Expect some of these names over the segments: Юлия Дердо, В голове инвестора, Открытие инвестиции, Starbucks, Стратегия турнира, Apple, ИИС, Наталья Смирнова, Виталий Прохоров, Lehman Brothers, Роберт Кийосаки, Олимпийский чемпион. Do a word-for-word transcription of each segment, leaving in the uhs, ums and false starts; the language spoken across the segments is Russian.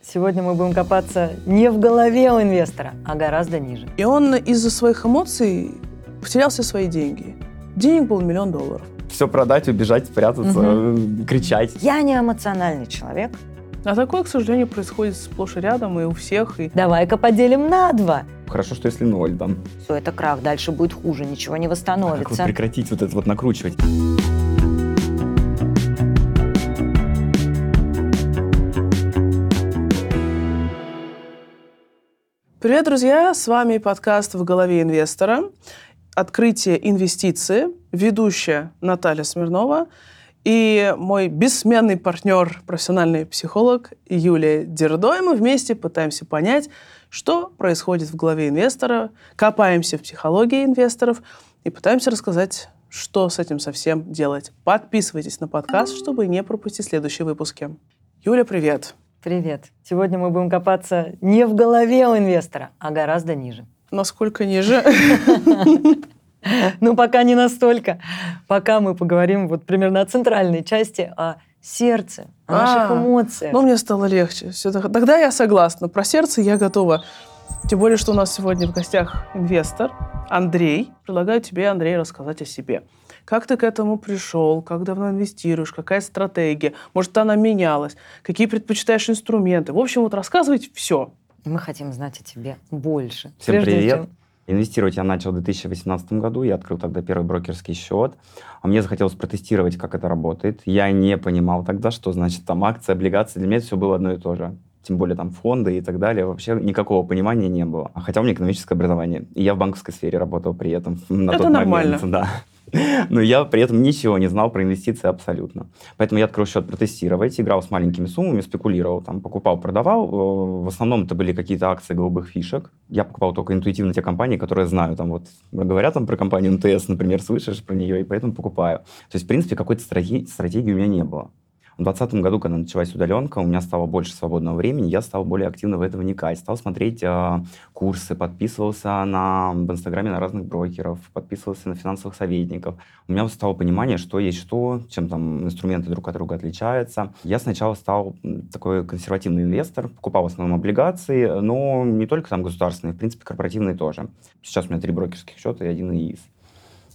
Сегодня мы будем копаться не в голове у инвестора, а гораздо ниже. И он из-за своих эмоций потерял все свои деньги. Денег был миллион долларов. Все продать, убежать, спрятаться, угу. кричать. Я не эмоциональный человек. А такое, к сожалению, происходит сплошь и рядом, и у всех. И... Давай-ка поделим на два. Хорошо, что если ноль, да. Все, это крах, дальше будет хуже, ничего не восстановится. А как вот прекратить вот это вот накручивать? Привет, друзья! С вами подкаст «В голове инвестора», «Открытие инвестиции», ведущая Наталья Смирнова и мой бессменный партнер, профессиональный психолог Юлия Дердо. И мы вместе пытаемся понять, что происходит в голове инвестора, копаемся в психологии инвесторов и пытаемся рассказать, что с этим совсем делать. Подписывайтесь на подкаст, чтобы не пропустить следующие выпуски. Юля, привет! Привет. Сегодня мы будем копаться не в голове у инвестора, а гораздо ниже. Насколько ниже? Ну, пока не настолько. Пока мы поговорим вот примерно о центральной части, о сердце, о наших эмоциях. Ну, мне стало легче. Тогда я согласна. Про сердце я готова. Тем более, что у нас сегодня в гостях инвестор Андрей. Предлагаю тебе, Андрей, рассказать о себе. Как ты к этому пришел? Как давно инвестируешь? Какая стратегия? Может, она менялась? Какие предпочитаешь инструменты? В общем, вот рассказывать все. Мы хотим знать о тебе больше. Всем Прежде привет. Чем... Инвестировать я начал в две тысячи восемнадцатом году. Я открыл тогда первый брокерский счет. А мне захотелось протестировать, как это работает. Я не понимал тогда, что значит там акции, облигации. Для меня все было одно и то же. Тем более там фонды и так далее. Вообще никакого понимания не было. Хотя у меня экономическое образование. И я в банковской сфере работал при этом. На это тот нормально. Момент, да. Но я при этом ничего не знал про инвестиции абсолютно. Поэтому я открыл счет протестировать, играл с маленькими суммами, спекулировал, там, покупал, продавал. В основном это были какие-то акции голубых фишек. Я покупал только интуитивно те компании, которые знаю. Там вот говорят там про компанию эм тэ эс, например, слышишь про нее, и поэтому покупаю. То есть, в принципе, какой-то стратегии, стратегии у меня не было. В двадцатом году, когда началась удаленка, у меня стало больше свободного времени, я стал более активно в это вникать, стал смотреть э, курсы, подписывался на, в Инстаграме на разных брокеров, подписывался на финансовых советников. У меня стало понимание, что есть что, чем там инструменты друг от друга отличаются. Я сначала стал такой консервативный инвестор, покупал в основном облигации, но не только там государственные, в принципе, корпоративные тоже. Сейчас у меня три брокерских счета и один ИИС.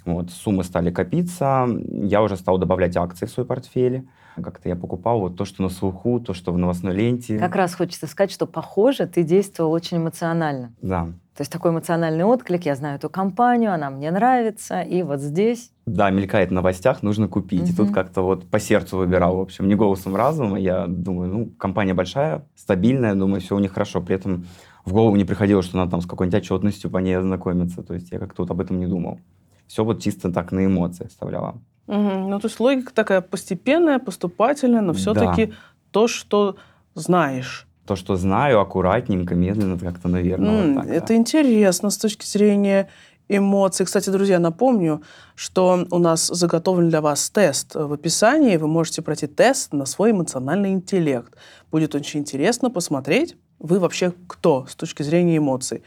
Вот, суммы стали копиться, я уже стал добавлять акции в свой портфель. Как-то я покупал вот то, что на слуху, то, что в новостной ленте. Как раз хочется сказать, что, похоже, ты действовал очень эмоционально. Да. То есть такой эмоциональный отклик, я знаю эту компанию, она мне нравится, и вот здесь... Да, мелькает в новостях, нужно купить. Угу. И тут как-то вот по сердцу выбирал, в общем, не голосом разума. Я думаю, ну, компания большая, стабильная, думаю, все у них хорошо. При этом в голову не приходило, что надо там с какой-нибудь отчетностью по ней ознакомиться. То есть я как-то вот об этом не думал. Все вот чисто так на эмоции вставляла. Угу. Ну, то есть логика такая постепенная, поступательная, но все-таки да. То, что знаешь. То, что знаю, аккуратненько, медленно как-то, наверное, М- вот так. Это да. Интересно с точки зрения эмоций. Кстати, друзья, напомню, что у нас заготовлен для вас тест в описании. Вы можете пройти тест на свой эмоциональный интеллект. Будет очень интересно посмотреть, вы вообще кто с точки зрения эмоций.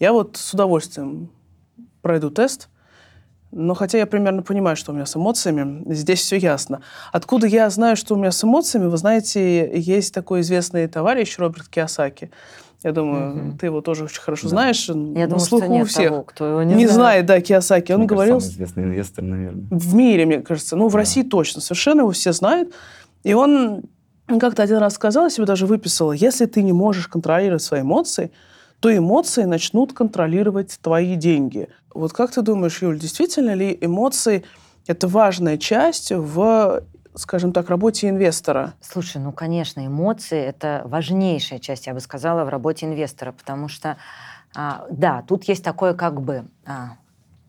Я вот с удовольствием пройду тест. Но хотя я примерно понимаю, что у меня с эмоциями, здесь все ясно. Откуда я знаю, что у меня с эмоциями? Вы знаете, есть такой известный товарищ Роберт Кийосаки. Я думаю, mm-hmm. ты его тоже очень хорошо да. знаешь. Я на думаю, слуху что нет у всех. Того, кто его не, не знает. Не знает, да, Кийосаки. Он говорил... Самый известный инвестор, наверное. В мире, мне кажется. Ну, в да. России точно. Совершенно его все знают. И он как-то один раз сказал, я себе даже выписала, если ты не можешь контролировать свои эмоции, то эмоции начнут контролировать твои деньги. Вот как ты думаешь, Юль, действительно ли эмоции – это важная часть в, скажем так, работе инвестора? Слушай, ну, конечно, эмоции – это важнейшая часть, я бы сказала, в работе инвестора, потому что, а, да, тут есть такое как бы… А,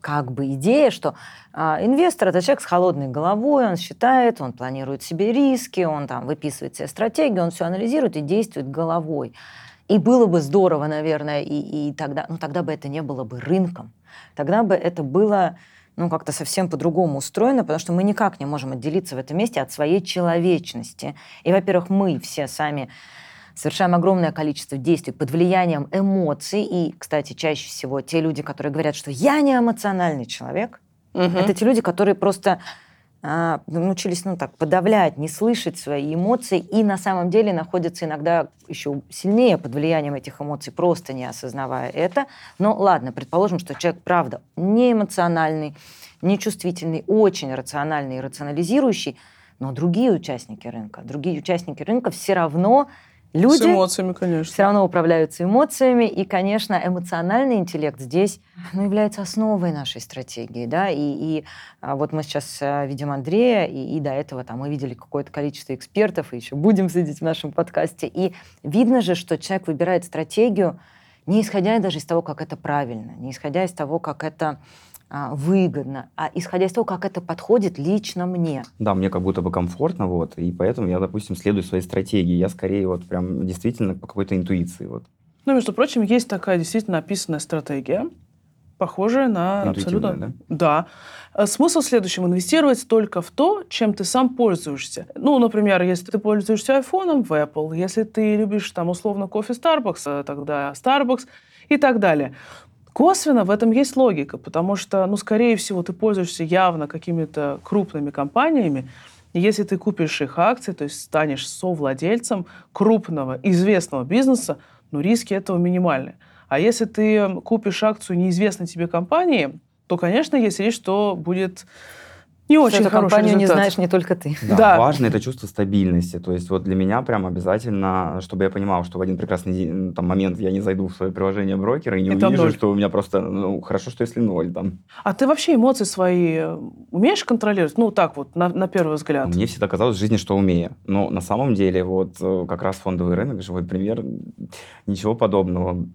как бы идея, что а, инвестор – это человек с холодной головой, он считает, он планирует себе риски, он там выписывает себе стратегию, он все анализирует и действует головой. И было бы здорово, наверное, и, и тогда, ну, тогда бы это не было бы рынком. Тогда бы это было, ну, как-то совсем по-другому устроено, потому что мы никак не можем отделиться в этом месте от своей человечности. И, во-первых, мы все сами совершаем огромное количество действий под влиянием эмоций. И, кстати, чаще всего те люди, которые говорят, что я не эмоциональный человек, угу. это те люди, которые просто научились, ну так, подавлять, не слышать свои эмоции, и на самом деле находятся иногда еще сильнее под влиянием этих эмоций, просто не осознавая это. Но ладно, предположим, что человек, правда, не эмоциональный, не чувствительный, очень рациональный и рационализирующий, но другие участники рынка, другие участники рынка все равно люди... С эмоциями, конечно. Все равно управляются эмоциями, и, конечно, эмоциональный интеллект здесь, ну, является основой нашей стратегии, да, и, и вот мы сейчас видим Андрея, и, и до этого там мы видели какое-то количество экспертов, и еще будем видеть в нашем подкасте, и видно же, что человек выбирает стратегию, не исходя даже из того, как это правильно, не исходя из того, как это выгодно, а исходя из того, как это подходит лично мне. Да, мне как будто бы комфортно, вот, и поэтому я, допустим, следую своей стратегии. Я скорее вот прям действительно по какой-то интуиции. Вот. Ну, между прочим, есть такая действительно описанная стратегия, похожая на абсолютно... Да? Да. Смысл в следующем. Инвестировать только в то, чем ты сам пользуешься. Ну, например, если ты пользуешься айфоном, в Apple, если ты любишь там условно кофе Starbucks, тогда Starbucks и так далее. Косвенно в этом есть логика, потому что, ну, скорее всего, ты пользуешься явно какими-то крупными компаниями, и если ты купишь их акции, то есть станешь совладельцем крупного, известного бизнеса, ну, риски этого минимальны. А если ты купишь акцию неизвестной тебе компании, то, конечно, есть риск, что будет... Не очень что хороший компанию результат. Не знаешь не только ты. Да, да, важно это чувство стабильности. То есть вот для меня прям обязательно, чтобы я понимал, что в один прекрасный день, там, момент я не зайду в свое приложение брокера и не это увижу, ноль. Что у меня просто... Ну, хорошо, что если ноль там. А ты вообще эмоции свои умеешь контролировать? Ну, так вот, на, на первый взгляд. Мне всегда казалось в жизни, что умею. Но на самом деле вот как раз фондовый рынок, живой пример, ничего подобного.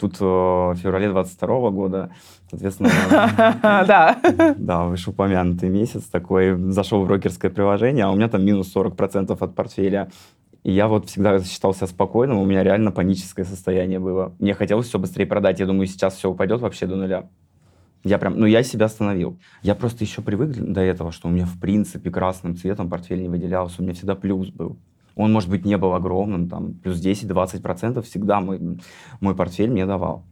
Тут в феврале двадцать второго года, соответственно... Да. Да, вышеупомянутый месяц. Такой, зашел в брокерское приложение, а у меня там минус сорок процентов от портфеля. И я вот всегда считал себя спокойным, у меня реально паническое состояние было. Мне хотелось все быстрее продать, я думаю, сейчас все упадет вообще до нуля. Я прям, ну я себя остановил. Я просто еще привык до этого, что у меня в принципе красным цветом портфель не выделялся, у меня всегда плюс был. Он, может быть, не был огромным, там, плюс десять-двадцать процентов всегда мой, мой портфель мне давал.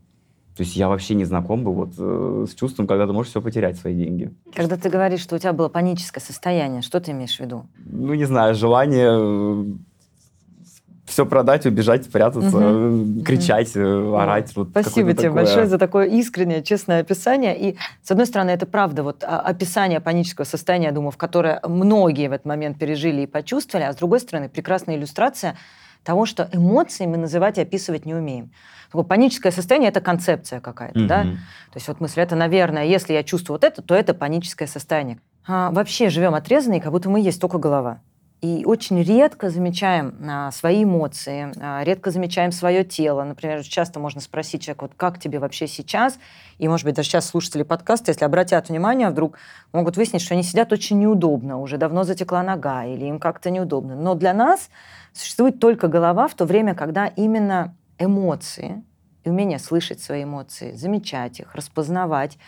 То есть я вообще не знаком был вот, э, с чувством, когда ты можешь все потерять, свои деньги. Когда ты говоришь, что у тебя было паническое состояние, что ты имеешь в виду? Ну, не знаю, желание э, все продать, убежать, спрятаться, угу. кричать, угу. орать. Вот спасибо тебе такое. Большое за такое искреннее, честное описание. И, с одной стороны, это правда, вот описание панического состояния, я думаю, в которое многие в этот момент пережили и почувствовали, а с другой стороны, прекрасная иллюстрация того, что эмоции мы называть и описывать не умеем. Такое паническое состояние – это концепция какая-то, mm-hmm. да? То есть вот мысль, это, наверное, если я чувствую вот это, то это паническое состояние. А вообще живем отрезанные, как будто мы есть только голова. И очень редко замечаем а, свои эмоции, а, редко замечаем свое тело. Например, часто можно спросить человека, вот как тебе вообще сейчас? И, может быть, даже сейчас слушатели подкаста, если обратят внимание, вдруг могут выяснить, что они сидят очень неудобно, уже давно затекла нога или им как-то неудобно. Но для нас существует только голова в то время, когда именно эмоции и умение слышать свои эмоции, замечать их, распознавать,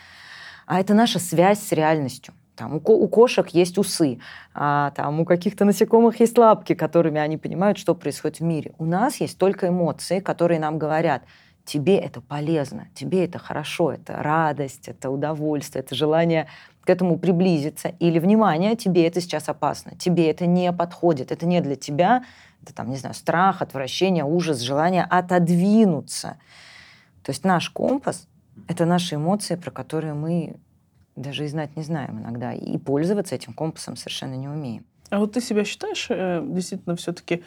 а это наша связь с реальностью. Там, у, ко- у кошек есть усы, а, там, у каких-то насекомых есть лапки, которыми они понимают, что происходит в мире. У нас есть только эмоции, которые нам говорят, тебе это полезно, тебе это хорошо, это радость, это удовольствие, это желание к этому приблизиться. Или, внимание, тебе это сейчас опасно, тебе это не подходит, это не для тебя, это, там, не знаю, страх, отвращение, ужас, желание отодвинуться. То есть наш компас — это наши эмоции, про которые мы... даже и знать не знаем иногда, и пользоваться этим компасом совершенно не умеем. А вот ты себя считаешь э, действительно все-таки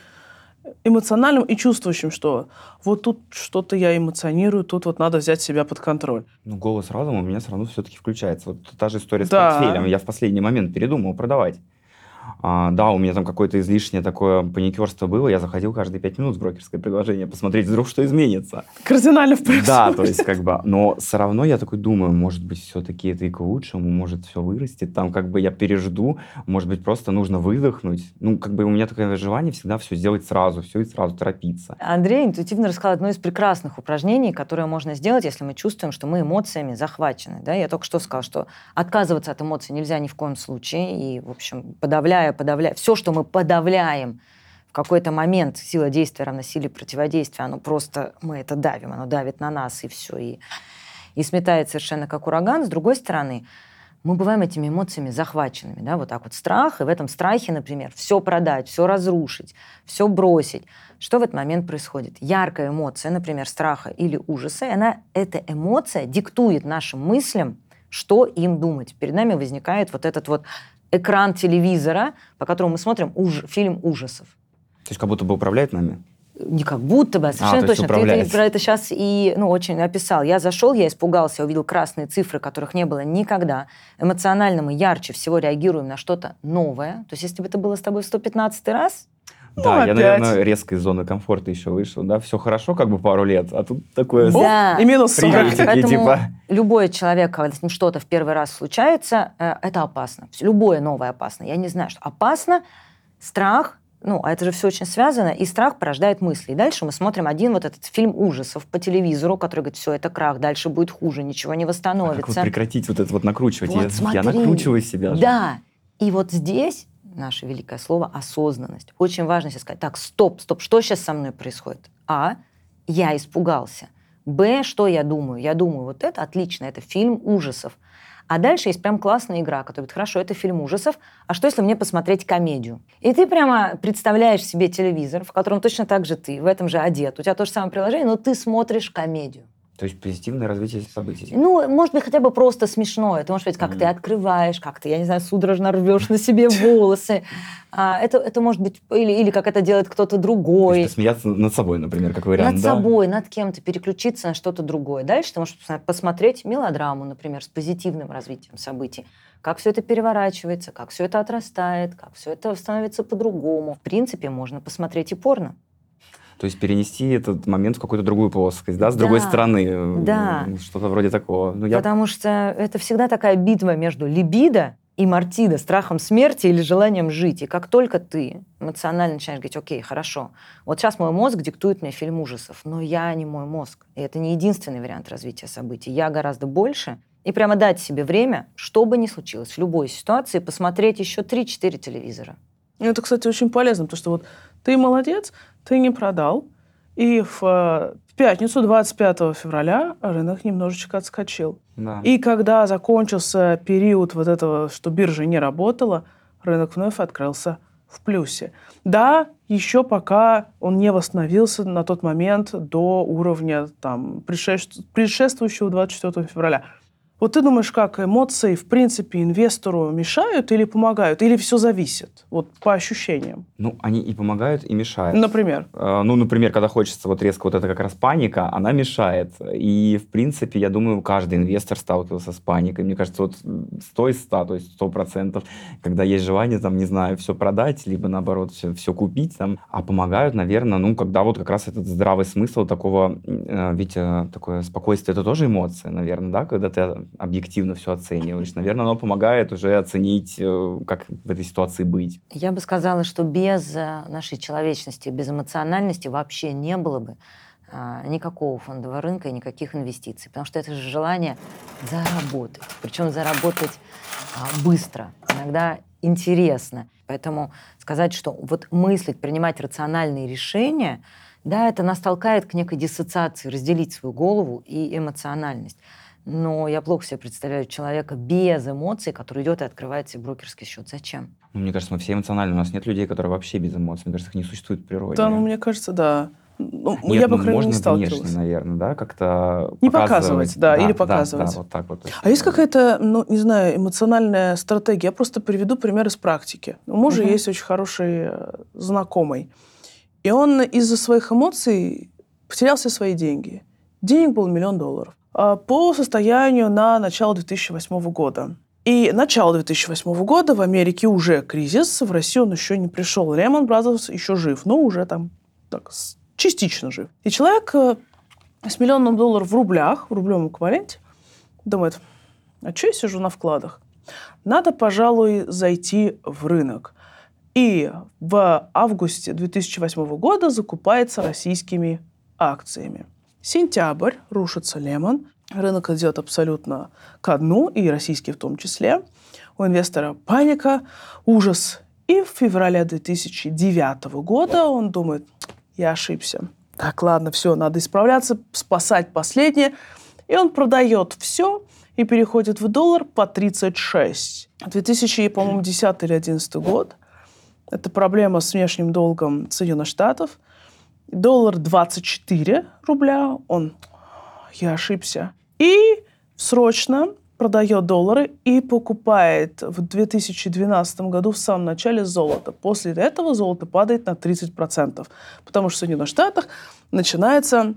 эмоциональным и чувствующим, что вот тут что-то я эмоционирую, тут вот надо взять себя под контроль? Ну, голос разума у меня все равно все-таки включается. Вот та же история с да. портфелем. Я в последний момент передумал продавать. А, да, у меня там какое-то излишнее такое паникерство было. Я заходил каждые пять минут в брокерское предложение посмотреть, вдруг что изменится. Кардинально в прошлом. Да, то есть как бы... Но все равно я такой думаю, может быть, все-таки это и к лучшему, может, все вырастет. Там как бы я пережду, может быть, просто нужно выдохнуть. Ну, как бы у меня такое желание всегда все сделать сразу, все и сразу торопиться. Андрей интуитивно рассказал одно из прекрасных упражнений, которое можно сделать, если мы чувствуем, что мы эмоциями захвачены. Да? Я только что сказала, что отказываться от эмоций нельзя ни в коем случае. И, в общем, подавлять подавляя, все, что мы подавляем в какой-то момент, сила действия равна силе противодействия, оно просто, мы это давим, оно давит на нас, и все, и, и сметает совершенно как ураган. С другой стороны, мы бываем этими эмоциями захваченными, да, вот так вот страх, и в этом страхе, например, все продать, все разрушить, все бросить. Что в этот момент происходит? Яркая эмоция, например, страха или ужаса, и она, эта эмоция диктует нашим мыслям, что им думать. Перед нами возникает вот этот вот экран телевизора, по которому мы смотрим уж, фильм ужасов. То есть как будто бы управляет нами? Не как будто бы, а совершенно а, то точно. Ты, ты про это сейчас и ну, очень описал. Я зашел, я испугался, я увидел красные цифры, которых не было никогда. Эмоционально мы ярче всего реагируем на что-то новое. То есть если бы это было с тобой в сто пятнадцатый раз... Да, ну, я, опять. наверное, резко из зоны комфорта еще вышел. Да, все хорошо как бы пару лет, а тут такое... Да. И минус сорок. Поэтому типа... любой человек, когда с ним что-то в первый раз случается, это опасно. Любое новое опасно. Я не знаю, что опасно. Страх... Ну, а это же все очень связано, и страх порождает мысли. И дальше мы смотрим один вот этот фильм ужасов по телевизору, который говорит, все, это крах, дальше будет хуже, ничего не восстановится. А как вот прекратить вот это вот накручивать? Вот, я, смотри, я накручиваю себя. Да, же. И вот здесь наше великое слово осознанность. Очень важно сейчас сказать, так, стоп, стоп, что сейчас со мной происходит? А, я испугался. Б, что я думаю? Я думаю, вот это отлично, это фильм ужасов. А дальше есть прям классная игра, которая говорит, хорошо, это фильм ужасов, а что, если мне посмотреть комедию? И ты прямо представляешь себе телевизор, в котором точно так же ты, в этом же одет, у тебя то же самое приложение, но ты смотришь комедию. То есть позитивное развитие событий. Ну, может быть, хотя бы просто смешное. Ты можешь быть, как mm. ты открываешь, как ты, я не знаю, судорожно рвешь на себе волосы. А, это, это может быть... Или, или как это делает кто-то другой. То есть посмеяться над собой, например, как вариант. Над да? собой, над кем-то, переключиться на что-то другое. Дальше ты можешь посмотреть мелодраму, например, с позитивным развитием событий. Как все это переворачивается, как все это отрастает, как все это становится по-другому. В принципе, можно посмотреть и порно. То есть перенести этот момент в какую-то другую плоскость, да, с да, другой стороны, да. Что-то вроде такого. Ну, я... Потому что это всегда такая битва между либидо и мартидо, страхом смерти или желанием жить. И как только ты эмоционально начинаешь говорить, окей, хорошо, вот сейчас мой мозг диктует мне фильм ужасов, но я не мой мозг. И это не единственный вариант развития событий. Я гораздо больше. И прямо дать себе время, что бы ни случилось, в любой ситуации посмотреть еще три-четыре телевизора. И это, кстати, очень полезно, потому что вот ты молодец, ты не продал, и в, в пятницу, двадцать пятого февраля, рынок немножечко отскочил. Да. И когда закончился период вот этого, что биржа не работала, рынок вновь открылся в плюсе. Да, еще пока он не восстановился на тот момент до уровня там, предшествующего двадцать четвёртого февраля. Вот ты думаешь, как эмоции, в принципе, инвестору мешают или помогают? Или все зависит? Вот по ощущениям. Ну, они и помогают, и мешают. Например? Э, ну, например, когда хочется вот резко вот эта как раз паника, она мешает. И, в принципе, я думаю, каждый инвестор сталкивался с паникой. Мне кажется, вот сто из ста, то есть сто процентов, когда есть желание, там, не знаю, все продать, либо, наоборот, все, все купить. Там. А помогают, наверное, ну, когда вот как раз этот здравый смысл такого, э, ведь э, такое спокойствие, это тоже эмоции, наверное, да, когда ты объективно все оцениваешь. Наверное, оно помогает уже оценить, как в этой ситуации быть. Я бы сказала, что без нашей человечности, без эмоциональности вообще не было бы никакого фондового рынка и никаких инвестиций. Потому что это же желание заработать. Причем заработать быстро, иногда интересно. Поэтому сказать, что вот мыслить, принимать рациональные решения, да, это нас толкает к некой диссоциации, разделить свою голову и эмоциональность. Но я плохо себе представляю человека без эмоций, который идет и открывает себе брокерский счет. Зачем? Ну, мне кажется, мы все эмоциональны. У нас нет людей, которые вообще без эмоций. Мне кажется, их не существует в природе. Да, ну, мне кажется, да. Ну, нет, я, по крайней мере, не сталкивалась. Конечно, наверное, да, как-то не показывать, показывать да, да, или показывать. Да, да, вот так вот. А есть какая-то, ну, не знаю, эмоциональная стратегия? Я просто приведу пример из практики. У мужа угу. есть очень хороший знакомый. И он из-за своих эмоций потерял все свои деньги. Денег был миллион долларов. По состоянию на начало две тысячи восьмого года. И начало две тысячи восьмого года в Америке уже кризис, в Россию он еще не пришел. Lehman Brothers еще жив, но уже там так, частично жив. И человек с миллионом долларов в рублях, в рублевом эквиваленте, думает, а что я сижу на вкладах? Надо, пожалуй, зайти в рынок. И в августе две тысячи восьмого года закупается российскими акциями. Сентябрь, рушится Lehman, рынок идет абсолютно ко дну, и российский в том числе. У инвестора паника, ужас. И в феврале две тысячи девятого года он думает, я ошибся. Так, ладно, все, надо исправляться, спасать последнее. И он продает все и переходит в доллар по тридцать шесть. две тысячи десятый или две тысячи одиннадцатый год. Это проблема с внешним долгом Соединенных Штатов. Доллар двадцать четыре рубля. Он, я ошибся. И срочно продает доллары и покупает в две тысячи двенадцатом году в самом начале золото. После этого золото падает на тридцать процентов, потому что в Соединенных Штатах начинается,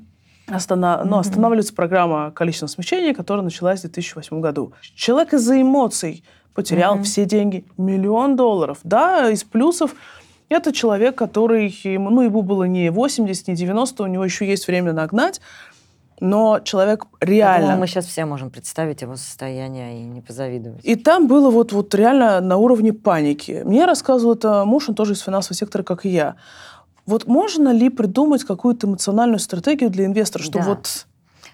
останов... mm-hmm. ну, останавливается программа количественного смягчения, которая началась в две тысячи восьмом году. Человек из-за эмоций потерял mm-hmm. все деньги, миллион долларов. Да, из плюсов это человек, который, ну, ему было не восемьдесят, не девяносто, у него еще есть время нагнать. Но человек реально... Я думаю, мы сейчас все можем представить его состояние и не позавидовать. И там было вот, вот реально на уровне паники. Мне рассказывал это муж, он тоже из финансового сектора, как и я. Вот можно ли придумать какую-то эмоциональную стратегию для инвестора, чтобы да. вот...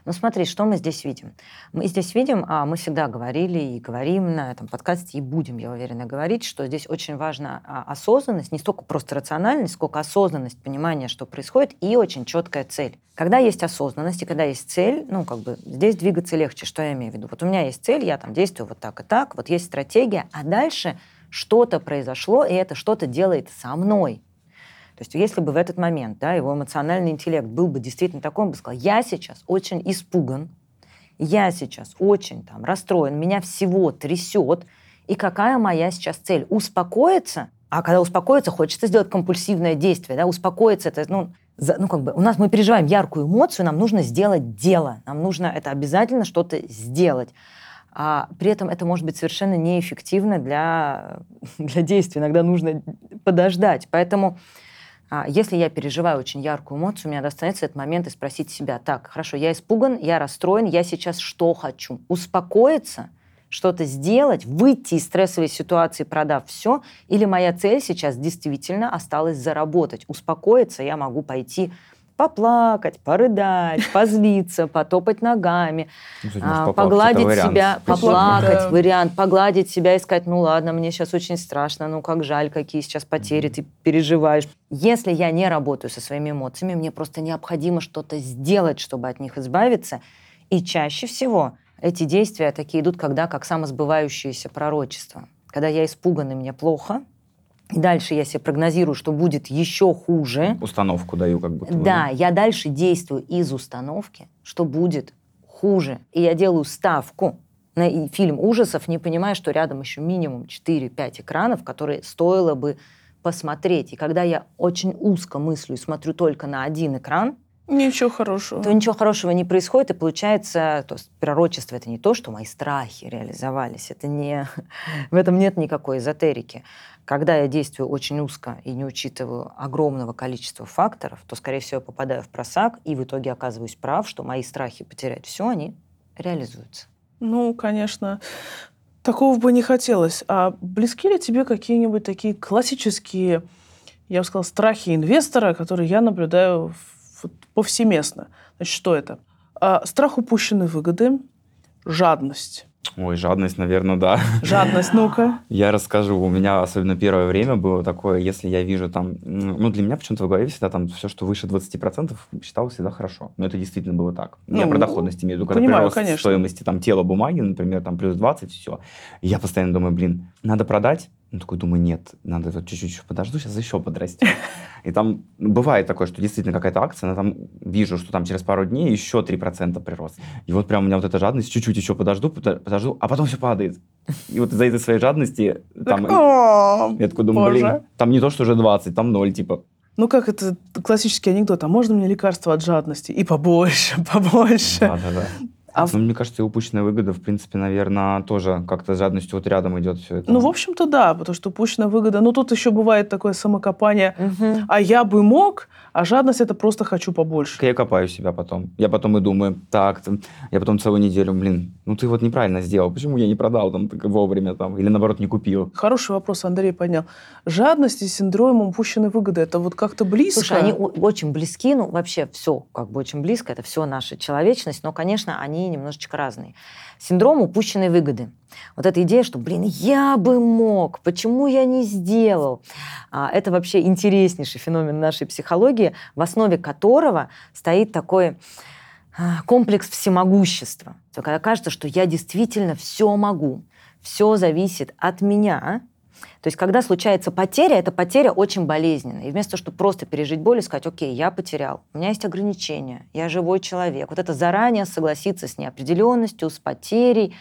Ну смотри, что мы здесь видим. Мы здесь видим, а мы всегда говорили и говорим на этом подкасте, и будем, я уверена, говорить, что здесь очень важна осознанность, не столько просто рациональность, сколько осознанность, понимание, что происходит, и очень четкая цель. Когда есть осознанность и когда есть цель, ну как бы здесь двигаться легче, что я имею в виду. Вот у меня есть цель, я там действую вот так и так, вот есть стратегия, а дальше что-то произошло, и это что-то делает со мной. То есть если бы в этот момент, да, его эмоциональный интеллект был бы действительно такой, он бы сказал, я сейчас очень испуган, я сейчас очень там расстроен, меня всего трясет, и какая моя сейчас цель? Успокоиться? А когда успокоиться, хочется сделать компульсивное действие, да, успокоиться, это, ну, за, ну, как бы, у нас мы переживаем яркую эмоцию, нам нужно сделать дело, нам нужно это обязательно что-то сделать. А при этом это может быть совершенно неэффективно для, для действий, иногда нужно подождать, поэтому... Если я переживаю очень яркую эмоцию, у меня достанется этот момент и спросить себя, так, хорошо, я испуган, я расстроен, я сейчас что хочу? Успокоиться, что-то сделать, выйти из стрессовой ситуации, продав все, или моя цель сейчас действительно осталась заработать? Успокоиться, я могу пойти поплакать, порыдать, позлиться, потопать ногами, ну, погладить себя, вариант. поплакать, да. вариант, погладить себя и сказать, ну ладно, мне сейчас очень страшно, ну как жаль, какие сейчас потери ты переживаешь. Если я не работаю со своими эмоциями, мне просто необходимо что-то сделать, чтобы от них избавиться. И чаще всего эти действия такие идут, когда как самосбывающееся пророчество. Когда я испуган и мне плохо, и дальше я себе прогнозирую, что будет еще хуже. Установку даю как будто бы. Да, я дальше действую из установки, что будет хуже. И я делаю ставку на фильм ужасов, не понимая, что рядом еще минимум четыре-пять экранов, которые стоило бы посмотреть. И когда я очень узко мыслю и смотрю только на один экран, ничего хорошего. То ничего хорошего не происходит, и получается, то есть пророчество — это не то, что мои страхи реализовались, это не... в этом нет никакой эзотерики. Когда я действую очень узко и не учитываю огромного количества факторов, то, скорее всего, я попадаю в просак, и в итоге оказываюсь прав, что мои страхи потерять все, они реализуются. Ну, конечно... Такого бы не хотелось. А близки ли тебе какие-нибудь такие классические, я бы сказала, страхи инвестора, которые я наблюдаю повсеместно? Значит, что это? А, страх упущенной выгоды, жадность. Ой, жадность, наверное, да. Жадность, ну-ка. Я расскажу. У меня, особенно первое время, было такое, если я вижу там... Ну, для меня почему-то в голове всегда там все, что выше двадцати процентов, считалось всегда хорошо. Но это действительно было так. Ну, я про доходность имею в виду. Когда понимаю, прирост конечно. Стоимости там, тела бумаги, например, там плюс двадцать, все. И я постоянно думаю, блин, надо продать? Ну, такой думаю, нет, надо вот чуть-чуть подожду, сейчас еще подрастет. И там бывает такое, что действительно какая-то акция, но там вижу, что там через пару дней еще три процента прирост. И вот прям у меня вот эта жадность, чуть-чуть еще подожду, подожду, а потом все падает. И вот из-за этой своей жадности там... Я такой думаю, блин, там не то, что уже двадцать, там ноль, типа. Ну, как это классический анекдот, а можно мне лекарство от жадности? И побольше, побольше. Да-да-да. А ну, в... мне кажется, и упущенная выгода, в принципе, наверное, тоже как-то с жадностью вот рядом идет все это. Ну, в общем-то, да, потому что упущенная выгода... Ну, тут еще бывает такое самокопание, угу. а я бы мог, а жадность — это просто хочу побольше. Я копаю себя потом. Я потом и думаю, так, я потом целую неделю, блин, ну ты вот неправильно сделал, почему я не продал там так вовремя там, или, наоборот, не купил? Хороший вопрос Андрей поднял. Жадность и синдром упущенной выгоды — это вот как-то близко? Слушай, они очень близки, ну, вообще все как бы очень близко, это все наша человечность, но, конечно, они немножечко разные. Синдром упущенной выгоды. Вот эта идея, что, блин, я бы мог, почему я не сделал? Это вообще интереснейший феномен нашей психологии, в основе которого стоит такой комплекс всемогущества. Когда кажется, что я действительно все могу, все зависит от меня. То есть, когда случается потеря, эта потеря очень болезненная. И вместо того, чтобы просто пережить боль и сказать, окей, я потерял, у меня есть ограничения, я живой человек. Вот это заранее согласиться с неопределенностью, с потерей.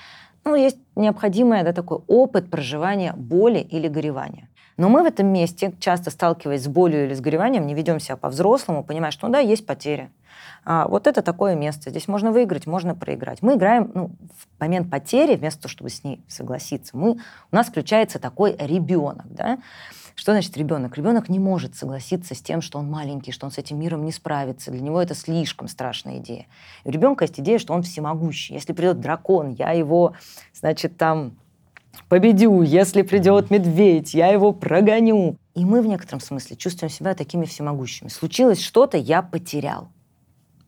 Ну, есть необходимый, да, такой опыт проживания боли или горевания. Но мы в этом месте, часто сталкиваясь с болью или с гореванием, не ведем себя по-взрослому, понимая, что, ну да, есть потеря. А вот это такое место. Здесь можно выиграть, можно проиграть. Мы играем, ну, в момент потери, вместо того, чтобы с ней согласиться. Мы, у нас включается такой ребенок, да? Что значит ребенок? Ребенок не может согласиться с тем, что он маленький, что он с этим миром не справится. Для него это слишком страшная идея. И у ребенка есть идея, что он всемогущий. Если придет дракон, я его, значит, там... победю, если придет медведь, я его прогоню. И мы в некотором смысле чувствуем себя такими всемогущими. Случилось что-то, я потерял.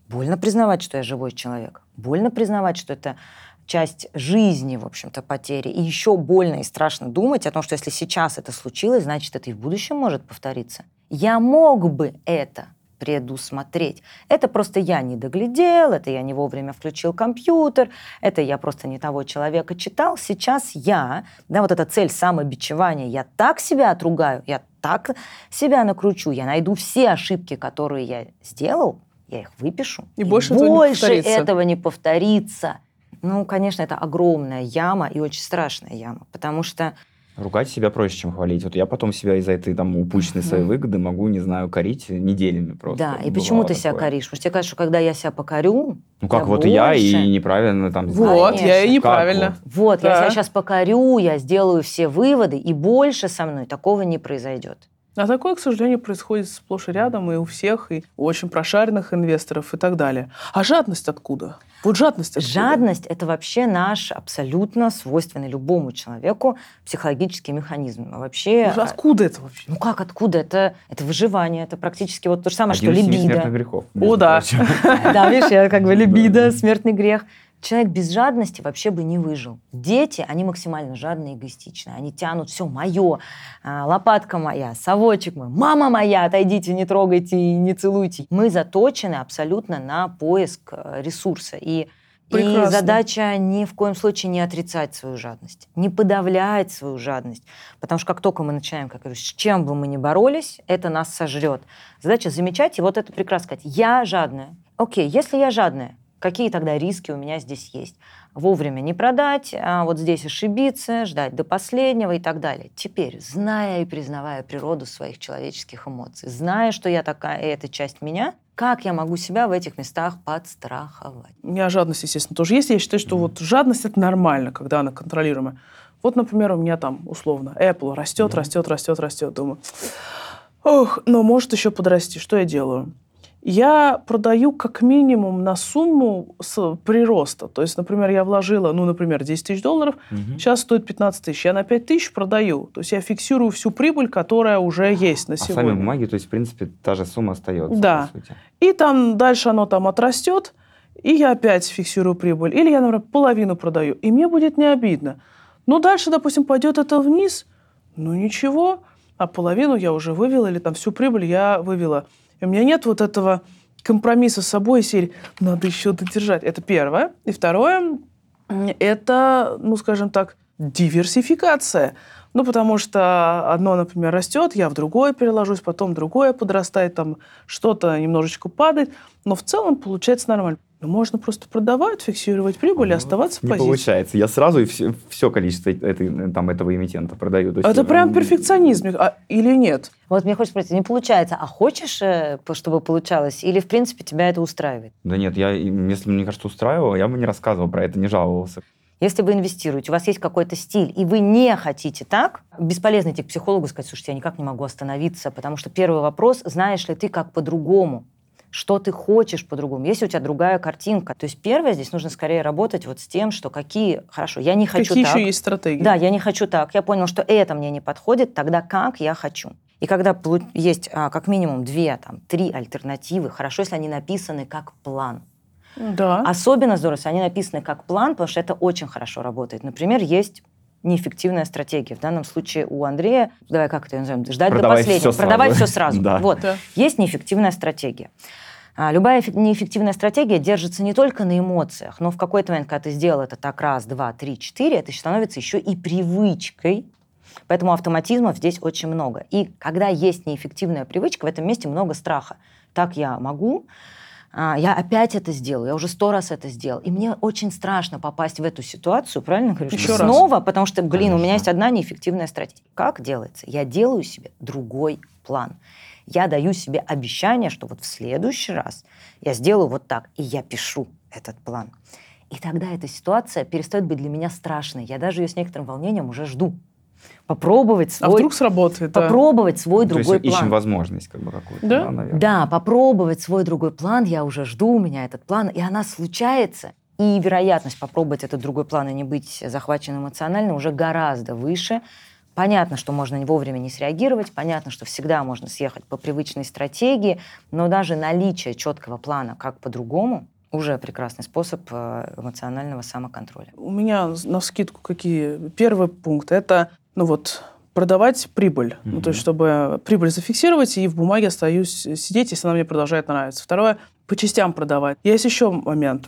Больно признавать, что я живой человек. Больно признавать, что это часть жизни, в общем-то, потери. И еще больно и страшно думать о том, что если сейчас это случилось, значит, это и в будущем может повториться. Я мог бы это предусмотреть. Это просто я не доглядел, это я не вовремя включил компьютер, это я просто не того человека читал. Сейчас я, да, вот эта цель самобичевания, я так себя отругаю, я так себя накручу, я найду все ошибки, которые я сделал, я их выпишу. И, и больше, больше этого, не этого не повторится. Ну, конечно, это огромная яма и очень страшная яма, потому что ругать себя проще, чем хвалить. Вот я потом себя из-за этой там упущенной своей mm-hmm. выгоды могу, не знаю, корить неделями просто. Да, и бывало почему ты такое себя коришь? Потому что тебе кажется, что когда я себя покорю... Ну как, вот больше... я и неправильно там... Вот, конечно, я и неправильно. Вот, вот да. Я себя сейчас покорю, я сделаю все выводы, и больше со мной такого не произойдет. А такое, к сожалению, происходит сплошь и рядом, и у всех, и у очень прошаренных инвесторов и так далее. А жадность откуда? Вот жадность откуда? Жадность – это вообще наш абсолютно свойственный любому человеку психологический механизм. А вообще... Ну, откуда это вообще? Ну как откуда? Это, это выживание, это практически вот то же самое, один что либидо. Один из семи смертных грехов. О, да. Да, видишь, я как бы либидо, смертный грех. Человек без жадности вообще бы не выжил. Дети, они максимально жадные, эгоистичные. Они тянут все мое, лопатка моя, совочек мой, мама моя, отойдите, не трогайте и не целуйте. Мы заточены абсолютно на поиск ресурса. И, и задача ни в коем случае не отрицать свою жадность, не подавлять свою жадность. Потому что как только мы начинаем, как я говорю, с чем бы мы ни боролись, это нас сожрет. Задача замечать и вот это прекрасно сказать. Я жадная. Окей, если я жадная, какие тогда риски у меня здесь есть? Вовремя не продать, а вот здесь ошибиться, ждать до последнего и так далее. Теперь, зная и признавая природу своих человеческих эмоций, зная, что я такая, и это часть меня, как я могу себя в этих местах подстраховать? У меня жадность, естественно, тоже есть. Я считаю, что вот жадность – это нормально, когда она контролируемая. Вот, например, у меня там, условно, Apple растет, mm-hmm. растет, растет, растет. Думаю, ох, но может еще подрасти. Что я делаю? Я продаю как минимум на сумму с прироста. То есть, например, я вложила, ну, например, десять тысяч долларов, угу. сейчас стоит пятнадцать тысяч, я на пять тысяч продаю. То есть я фиксирую всю прибыль, которая уже есть на сегодня. А сами бумаги, то есть, в принципе, та же сумма остается, да, по сути. И там дальше оно там отрастет, и я опять фиксирую прибыль. Или я, например, половину продаю, и мне будет не обидно. Но дальше, допустим, пойдет это вниз, ну, ничего, а половину я уже вывела, или там всю прибыль я вывела. У меня нет вот этого компромисса с собой, серии «надо еще додержать». Это первое. И второе – это, ну, скажем так, диверсификация. Ну, потому что одно, например, растет, я в другое переложусь, потом другое подрастает, там что-то немножечко падает. Но в целом получается нормально. Можно просто продавать, фиксировать прибыль, а и оставаться в позиции. Не получается. Я сразу и все, все количество этой, там, этого эмитента продаю. То есть это я... прям перфекционизм а, или нет? Вот мне хочется спросить, не получается, а хочешь, чтобы получалось, или, в принципе, тебя это устраивает? Да нет, я, если бы, мне кажется, устраивало, я бы не рассказывал про это, не жаловался. Если вы инвестируете, у вас есть какой-то стиль, и вы не хотите так, бесполезно идти к психологу и сказать, слушайте, я никак не могу остановиться, потому что первый вопрос, знаешь ли ты, как по-другому? Что ты хочешь по-другому, если у тебя другая картинка. То есть первое, здесь нужно скорее работать вот с тем, что какие... Хорошо, я не хочу так. Какие еще есть стратегии. Да, я не хочу так. Я понял, что это мне не подходит, тогда как я хочу. И когда есть а, как минимум две, там, три альтернативы, хорошо, если они написаны как план. Да. Особенно здорово, если они написаны как план, потому что это очень хорошо работает. Например, есть... неэффективная стратегия. В данном случае у Андрея, давай как это назовем, ждать продавай до последнего, все продавать сразу. Все сразу. Да. Вот. Да. Есть неэффективная стратегия. Любая неэффективная стратегия держится не только на эмоциях, но в какой-то момент, когда ты сделал это так раз, два, три, четыре, это становится еще и привычкой. Поэтому автоматизмов здесь очень много. И когда есть неэффективная привычка, в этом месте много страха. Так я могу, я опять это сделаю, я уже сто раз это сделал. И мне очень страшно попасть в эту ситуацию, правильно говорю? Еще снова, раз. Потому что, блин, Конечно. У меня есть одна неэффективная стратегия. Как делается? Я делаю себе другой план. Я даю себе обещание, что вот в следующий раз я сделаю вот так, и я пишу этот план. И тогда эта ситуация перестает быть для меня страшной. Я даже ее с некоторым волнением уже жду. Попробовать свой... А вдруг сработает, Попробовать да. свой другой план. То есть ищем возможность как бы какую-то. Да? Да, да, попробовать свой другой план. Я уже жду, у меня этот план. И она случается. И вероятность попробовать этот другой план и не быть захваченным эмоционально уже гораздо выше. Понятно, что можно вовремя не среагировать, понятно, что всегда можно съехать по привычной стратегии, но даже наличие четкого плана как по-другому уже прекрасный способ эмоционального самоконтроля. У меня навскидку какие? Первый пункт – это ну вот, продавать прибыль. Mm-hmm. Ну, то есть, чтобы прибыль зафиксировать, и в бумаге остаюсь сидеть, если она мне продолжает нравиться. Второе – по частям продавать. Есть еще момент.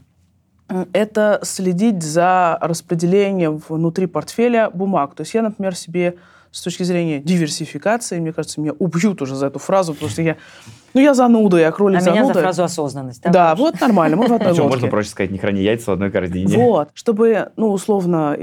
Это следить за распределением внутри портфеля бумаг. То есть я, например, себе с точки зрения диверсификации, мне кажется, меня убьют уже за эту фразу, потому что я... Ну, я зануда, я кролик а зануда. А меня за фразу осознанность. Да, да вот нормально, мы в одной лодке. Можно проще сказать, не храни яйца в одной корзине. Вот, чтобы, ну, условно,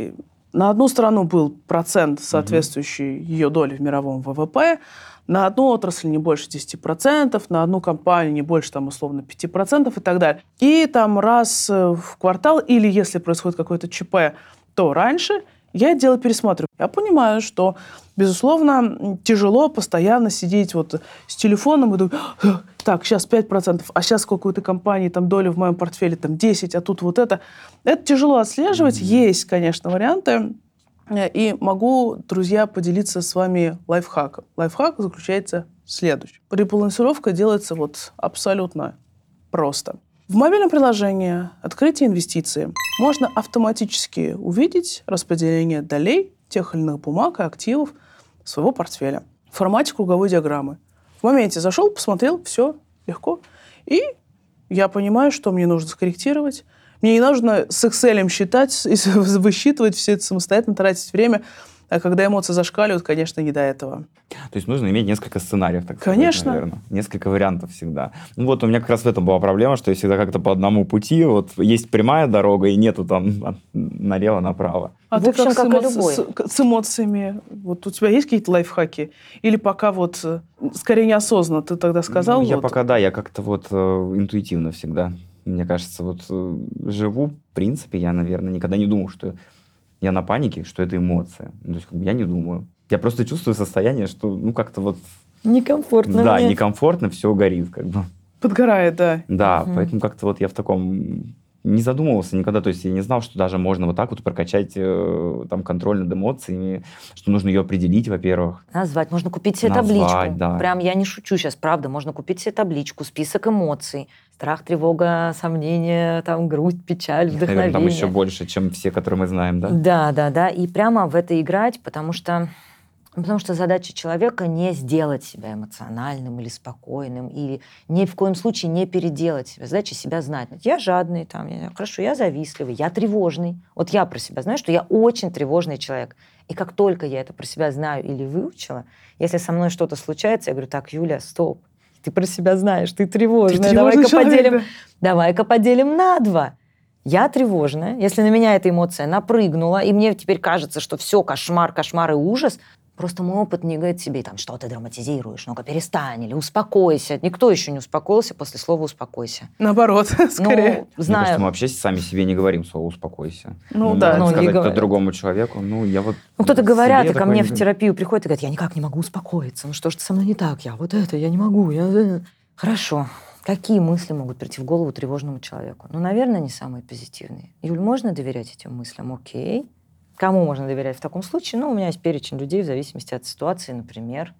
на одну страну был процент, соответствующий ее доле в мировом вэ вэ пэ, на одну отрасль не больше десять процентов, на одну компанию не больше, там, условно, пять процентов и так далее. И там раз в квартал, или если происходит какое-то ЧП, то раньше я это дело пересматриваю. Я понимаю, что, безусловно, тяжело постоянно сидеть вот с телефоном и думать, так, сейчас пять процентов, а сейчас какой-то компании, там, доля в моем портфеле, там, десять, а тут вот это. Это тяжело отслеживать. Есть, конечно, варианты. И могу, друзья, поделиться с вами лайфхаком. Лайфхак заключается в следующем. Ребалансировка делается вот абсолютно просто. В мобильном приложении «Открытие инвестиции» можно автоматически увидеть распределение долей тех или иных бумаг и активов своего портфеля в формате круговой диаграммы. В моменте зашел, посмотрел, все легко. И я понимаю, что мне нужно скорректировать. Мне не нужно с Excel считать, высчитывать все это самостоятельно, тратить время. А когда эмоции зашкаливают, конечно, не до этого. То есть нужно иметь несколько сценариев, так сказать, конечно. Наверное. Несколько вариантов всегда. Ну вот у меня как раз в этом была проблема, что я всегда как-то по одному пути, вот есть прямая дорога и нету там налево-направо. А в ты общем, как, как с, эмо... с, с эмоциями? Вот у тебя есть какие-то лайфхаки? Или пока вот, скорее неосознанно, ты тогда сказал? Ну, я вот... пока да, я как-то вот э, интуитивно всегда. Мне кажется, вот живу, в принципе, я, наверное, никогда не думал, что я на панике, что это эмоция. То есть я не думаю. Я просто чувствую состояние, что ну как-то вот... Некомфортно. Да, мне. Некомфортно, все горит как бы. Подгорает, да. Да, угу. Поэтому как-то вот я в таком... Не задумывался никогда, то есть я не знал, что даже можно вот так вот прокачать э, там контроль над эмоциями, что нужно ее определить, во-первых. Назвать. Можно купить себе Назвать, табличку. Да. Прям я не шучу сейчас, правда. Можно купить себе табличку, список эмоций. Страх, тревога, сомнения, там, грусть, печаль, Их, вдохновение. Наверное, там еще больше, чем все, которые мы знаем, да? Да, да, да. И прямо в это играть, потому что... Потому что задача человека не сделать себя эмоциональным или спокойным, или ни в коем случае не переделать себя. Задача себя знать. Я жадный, там, я, хорошо, я завистливый, я тревожный. Вот я про себя знаю, что я очень тревожный человек. И как только я это про себя знаю или выучила, если со мной что-то случается, я говорю, так, Юля, стоп, ты про себя знаешь, ты тревожная, ты тревожный давай-ка человек, поделим, да? давай-ка поделим на два. Я тревожная. Если на меня эта эмоция напрыгнула, и мне теперь кажется, что все, кошмар, кошмар и ужас... Просто мой опыт не говорит тебе, там, что ты драматизируешь, ну-ка перестань, или успокойся. Никто еще не успокоился после слова «успокойся». Наоборот, скорее. Ну, знаю. Мне кажется, мы вообще сами себе не говорим слово «успокойся». Ну, ну да. Можно ну, сказать кто-то другому человеку, ну, я вот... Ну, кто-то говорят, и ко мне не... в терапию приходит и говорит, я никак не могу успокоиться, ну что ж ты со мной не так, я вот это, я не могу, я... Хорошо. Какие мысли могут прийти в голову тревожному человеку? Ну, наверное, не самые позитивные. Юль, можно доверять этим мыслям? Окей. Кому можно доверять в таком случае? Ну, у меня есть перечень людей в зависимости от ситуации, например,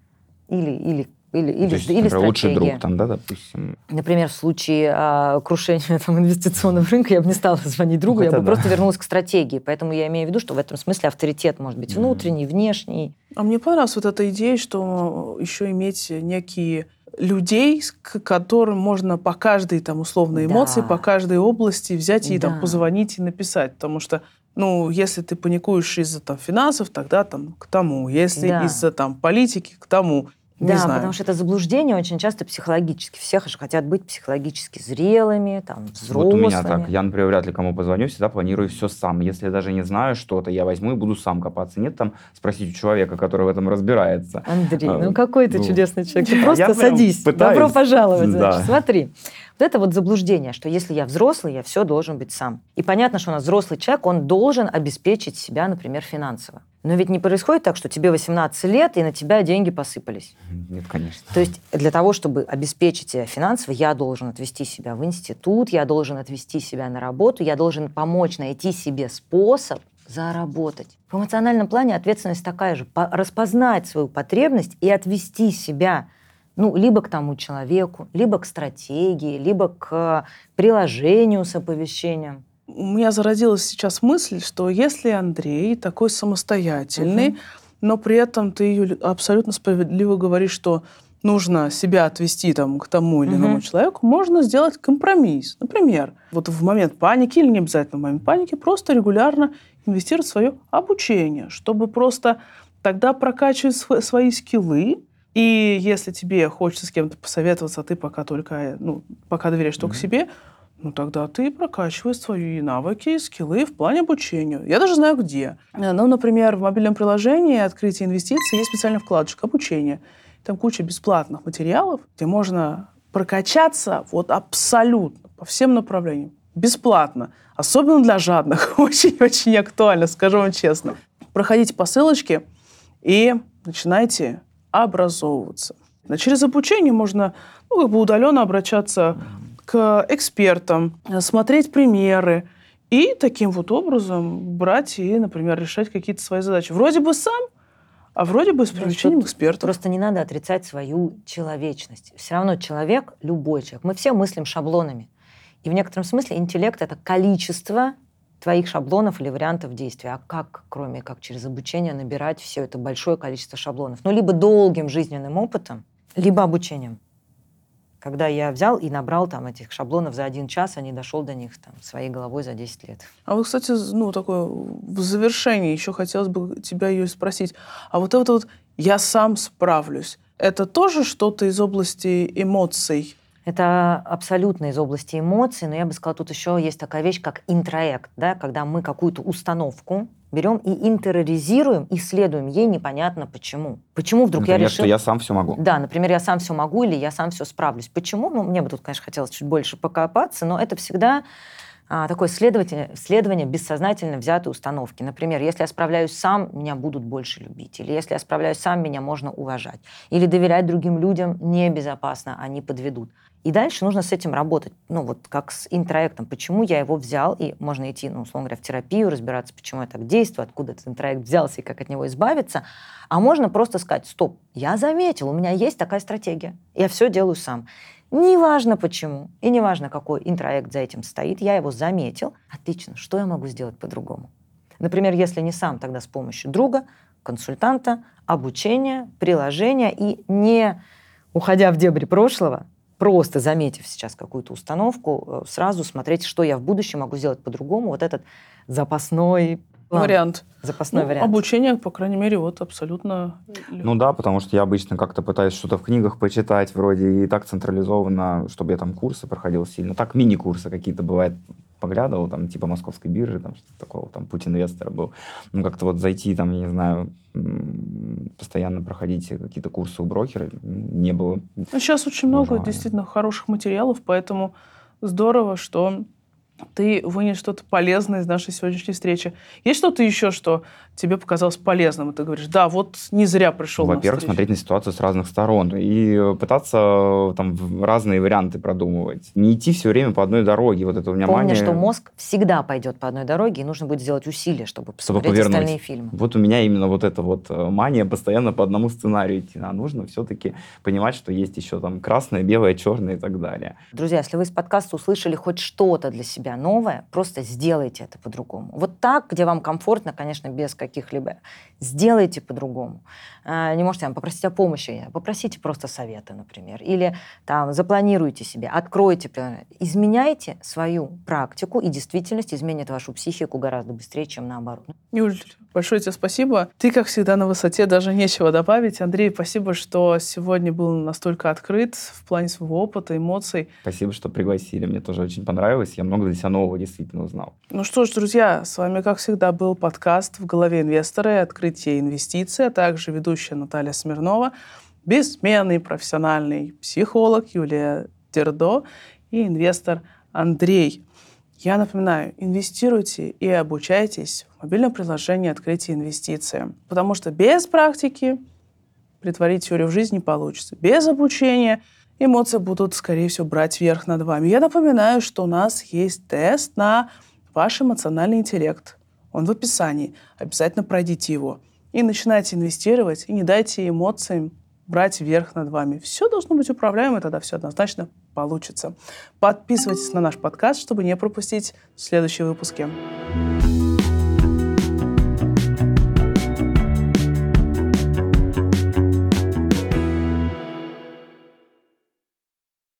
или, или, или, или, То есть, или стратегия. Лучший друг там, да, допустим? Например, в случае а, крушения там, инвестиционного рынка я бы не стала звонить другу, Это я да. бы просто вернулась к стратегии. Поэтому я имею в виду, что в этом смысле авторитет может быть внутренний, внешний. А мне понравилась вот эта идея, что еще иметь некие людей, к которым можно по каждой там, условной эмоции, да. по каждой области взять и да. там, позвонить и написать. Потому что, ну, если ты паникуешь из-за там, финансов, тогда там, к тому. Если да. из-за там, политики, к тому. Не да, знаю. Потому что это заблуждение очень часто психологически. Все же хотят быть психологически зрелыми, там, взрослыми. Вот у меня так. Я, например, вряд ли кому позвоню, всегда планирую все сам. Если я даже не знаю что-то, я возьму и буду сам копаться. Нет там спросить у человека, который в этом разбирается. Андрей, а, ну какой ты ну, чудесный человек. Ты просто садись. Пытаюсь. Добро пожаловать. Да. Смотри. Вот это вот заблуждение, что если я взрослый, я все должен быть сам. И понятно, что у нас взрослый человек, он должен обеспечить себя, например, финансово. Но ведь не происходит так, что тебе восемнадцать лет, и на тебя деньги посыпались. Нет, конечно. То есть для того, чтобы обеспечить себя финансово, я должен отвести себя в институт, я должен отвести себя на работу, я должен помочь найти себе способ заработать. В эмоциональном плане ответственность такая же. Распознать свою потребность и отвести себя ну, либо к тому человеку, либо к стратегии, либо к приложению с оповещением. У меня зародилась сейчас мысль, что если Андрей такой самостоятельный, угу. но при этом ты, Юля, абсолютно справедливо говоришь, что нужно себя отвести там, к тому или иному угу. человеку, можно сделать компромисс. Например, вот в момент паники или не обязательно в момент паники просто регулярно инвестировать в свое обучение, чтобы просто тогда прокачивать свои скиллы. И если тебе хочется с кем-то посоветоваться, а ты пока только, ну, пока доверяешь только mm-hmm. себе, ну, тогда ты прокачиваешь свои навыки и скиллы в плане обучения. Я даже знаю, где. Ну, например, в мобильном приложении «Открытие инвестиций» есть специальная вкладочка «Обучение». Там куча бесплатных материалов, где можно прокачаться вот абсолютно по всем направлениям. Бесплатно. Особенно для жадных. Очень-очень актуально, скажу вам честно. Проходите по ссылочке и начинайте образовываться. Через обучение можно, ну, как бы удаленно обращаться к экспертам, смотреть примеры и таким вот образом брать и, например, решать какие-то свои задачи. Вроде бы сам, а вроде бы с привлечением экспертов. Просто не надо отрицать свою человечность. Все равно человек, любой человек, мы все мыслим шаблонами. И в некотором смысле интеллект — это количество твоих шаблонов или вариантов действия. А как, кроме как через обучение, набирать все это большое количество шаблонов? Ну, либо долгим жизненным опытом, либо обучением. Когда я взял и набрал там этих шаблонов за один час, а не дошел до них там своей головой за десять лет. А вот, кстати, ну, такое в завершении еще хотелось бы тебя, Юль, спросить. А вот это вот «я сам справлюсь» — это тоже что-то из области эмоций? Это абсолютно из области эмоций, но я бы сказала, тут еще есть такая вещь, как интроект, да, когда мы какую-то установку берем и интероризируем, и следуем ей непонятно почему. Почему вдруг например, я решил... Например, что я сам все могу. Да, например, я сам все могу или я сам все справлюсь. Почему? Ну, мне бы тут, конечно, хотелось чуть больше покопаться, но это всегда а, такое следование бессознательно взятой установки. Например, если я справляюсь сам, меня будут больше любить. Или если я справляюсь сам, меня можно уважать. Или доверять другим людям небезопасно, они подведут. И дальше нужно с этим работать, ну вот как с интроектом. Почему я его взял, и можно идти, ну, условно говоря, в терапию, разбираться, почему я так действую, откуда этот интроект взялся и как от него избавиться. А можно просто сказать: стоп, я заметил, у меня есть такая стратегия, я все делаю сам. Неважно почему, и неважно, какой интроект за этим стоит, я его заметил. Отлично, что я могу сделать по-другому? Например, если не сам, тогда с помощью друга, консультанта, обучения, приложения, и не уходя в дебри прошлого, просто заметив сейчас какую-то установку, сразу смотреть, что я в будущем могу сделать по-другому. Вот этот запасной вариант. Запасной ну, вариант. Обучение, по крайней мере, вот абсолютно легко. Ну да, потому что я обычно как-то пытаюсь что-то в книгах почитать, вроде и так централизованно, чтобы я там курсы проходил сильно. Так мини-курсы какие-то бывают. Поглядывал, там, типа Московской биржи, там, что-то такого, там, Путь инвестора был. Ну, как-то вот зайти, там, я не знаю, постоянно проходить какие-то курсы у брокера, не было. Сейчас очень много действительно хороших материалов, поэтому здорово, что ты вынес что-то полезное из нашей сегодняшней встречи. Есть что-то еще, что тебе показалось полезным? И ты говоришь, да, вот не зря пришел на встречу. Во-первых, смотреть на ситуацию с разных сторон и пытаться там разные варианты продумывать. Не идти все время по одной дороге. Вот это у меня Помни, мания... что мозг всегда пойдет по одной дороге, и нужно будет сделать усилия, чтобы посмотреть чтобы остальные фильмы. Вот у меня именно вот эта вот мания постоянно по одному сценарию идти. А нужно все-таки понимать, что есть еще там красное, белое, черное и так далее. Друзья, если вы из подкаста услышали хоть что-то для себя, себя новое, просто сделайте это по-другому. Вот так, где вам комфортно, конечно, без каких-либо. Сделайте по-другому. Не можете там, попросить о помощи, попросите просто совета, например. Или там, запланируйте себе, откройте. Изменяйте свою практику, и действительность изменит вашу психику гораздо быстрее, чем наоборот. Юль, большое тебе спасибо. Ты, как всегда, на высоте, даже нечего добавить. Андрей, спасибо, что сегодня был настолько открыт в плане своего опыта, эмоций. Спасибо, что пригласили. Мне тоже очень понравилось. Я много для себя нового действительно узнал. Ну что ж, друзья, с вами, как всегда, был подкаст «В голове инвестора» и «Открытие инвестиций», а также ведущая Наталья Смирнова, бессменный профессиональный психолог Юлия Дердо и инвестор Андрей. Я напоминаю, инвестируйте и обучайтесь в мобильном приложении «Открытие инвестиций», потому что без практики притворить теорию в жизнь не получится. Без обучения эмоции будут, скорее всего, брать верх над вами. Я напоминаю, что у нас есть тест на ваш эмоциональный интеллект. Он в описании. Обязательно пройдите его. И начинайте инвестировать, и не дайте эмоциям брать верх над вами. Все должно быть управляемо, и тогда все однозначно получится. Подписывайтесь на наш подкаст, чтобы не пропустить следующие выпуски.